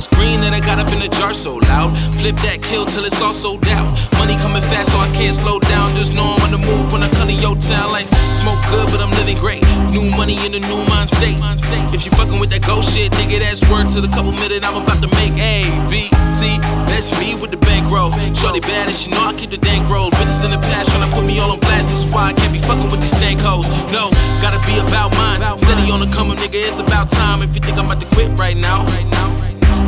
This green that I got up in the jar so loud. Flip that kill till it's all sold out. Money coming fast so I can't slow down. Just know I'm on the move when I come to your town. Like, smoke good but I'm living great. New money in a new mind state. If you fucking with that ghost shit, nigga, that's word to the couple minute I'm about to make. A, B, C, that's me with the bankroll. Shorty bad and she know I keep the bankroll. Bitches in the past tryna put me all on blast. This is why I can't be fucking with these snake hoes. No, gotta be about mine. Steady on the coming, nigga, it's about time. If you think I'm about to quit right now,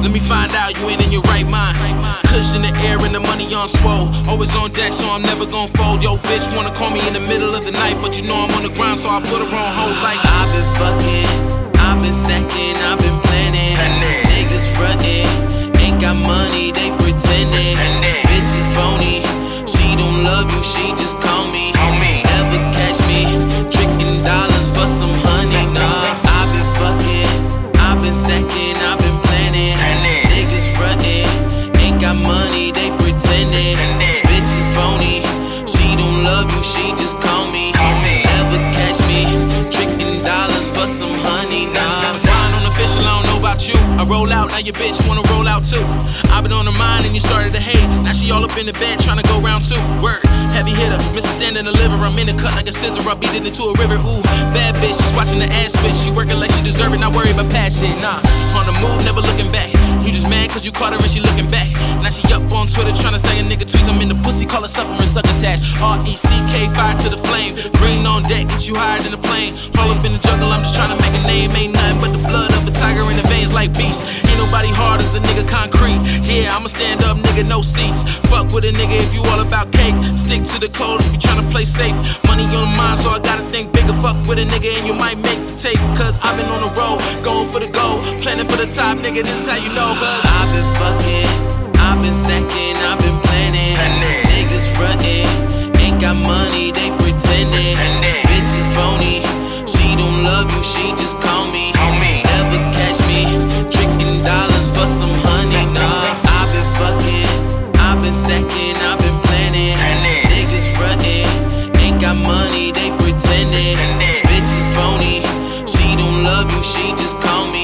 let me find out you ain't in your right mind. Cushion the air and the money on swole. Always on deck, so I'm never gon' fold. Yo, bitch wanna call me in the middle of the night, but you know I'm on the grind, so I put her on hold like I've been fucking, I've been stacking, I've been planning. Niggas frontin', ain't got money, they pretending. Bitch is phony, she don't love you, she just call me. Never catch me tricking dollars for some honey, nah. I've been fucking, I've been stacking, I've been planning. Niggas frontin', ain't got money, they pretending. Bitch is phony, she don't love you, she just call me. Never catch me tricking dollars for some honey, nah. Wine on the fish, I don't know about you. I roll out, now your bitch wanna roll out too. I've been on her mind and you started to hate. Now she all up in the bed tryna go round two. Word. Heavy hitter, Mrs. Stand in the liver. I'm in the cut like a scissor, I beat it into a river. Ooh, bad bitch, she's watching the ass switch. She working like she deserve it, not worry about past shit, nah. On the move, never looking back. You just mad cause you caught her and she looking back. Now she up on Twitter trying to stay a nigga tweets. I'm in the pussy, call her suffering, succotash. R-E-C-K, fire to the flame. Green on deck, get you higher than a plane. All up in the jungle, I'm just trying to make a name. Ain't nothing but the blood of a tiger in the veins like beast. Ain't nobody hard as a nigga concrete. Yeah, I'm a stand up nigga, no seats. Fuck with a nigga if you all about cake. Stick to the code if you tryna play safe. Money on the mind, so I gotta think bigger. Fuck with a nigga and you might make the tape. Cause I've been on the road, going for the goal, planning for the top, nigga, this is how you know. Cause I've been fucking, I've been stacking, I've been planning. Niggas frontin', ain't got money, they pretending. Bitch is phony, she don't love you, she just call me. Never catch me tricking dollars for some honey, nah. I've been fucking, I've been stacking, I've been planning. Frontin', ain't got money, they pretending. Bitch is phony, she don't love you, she just call me.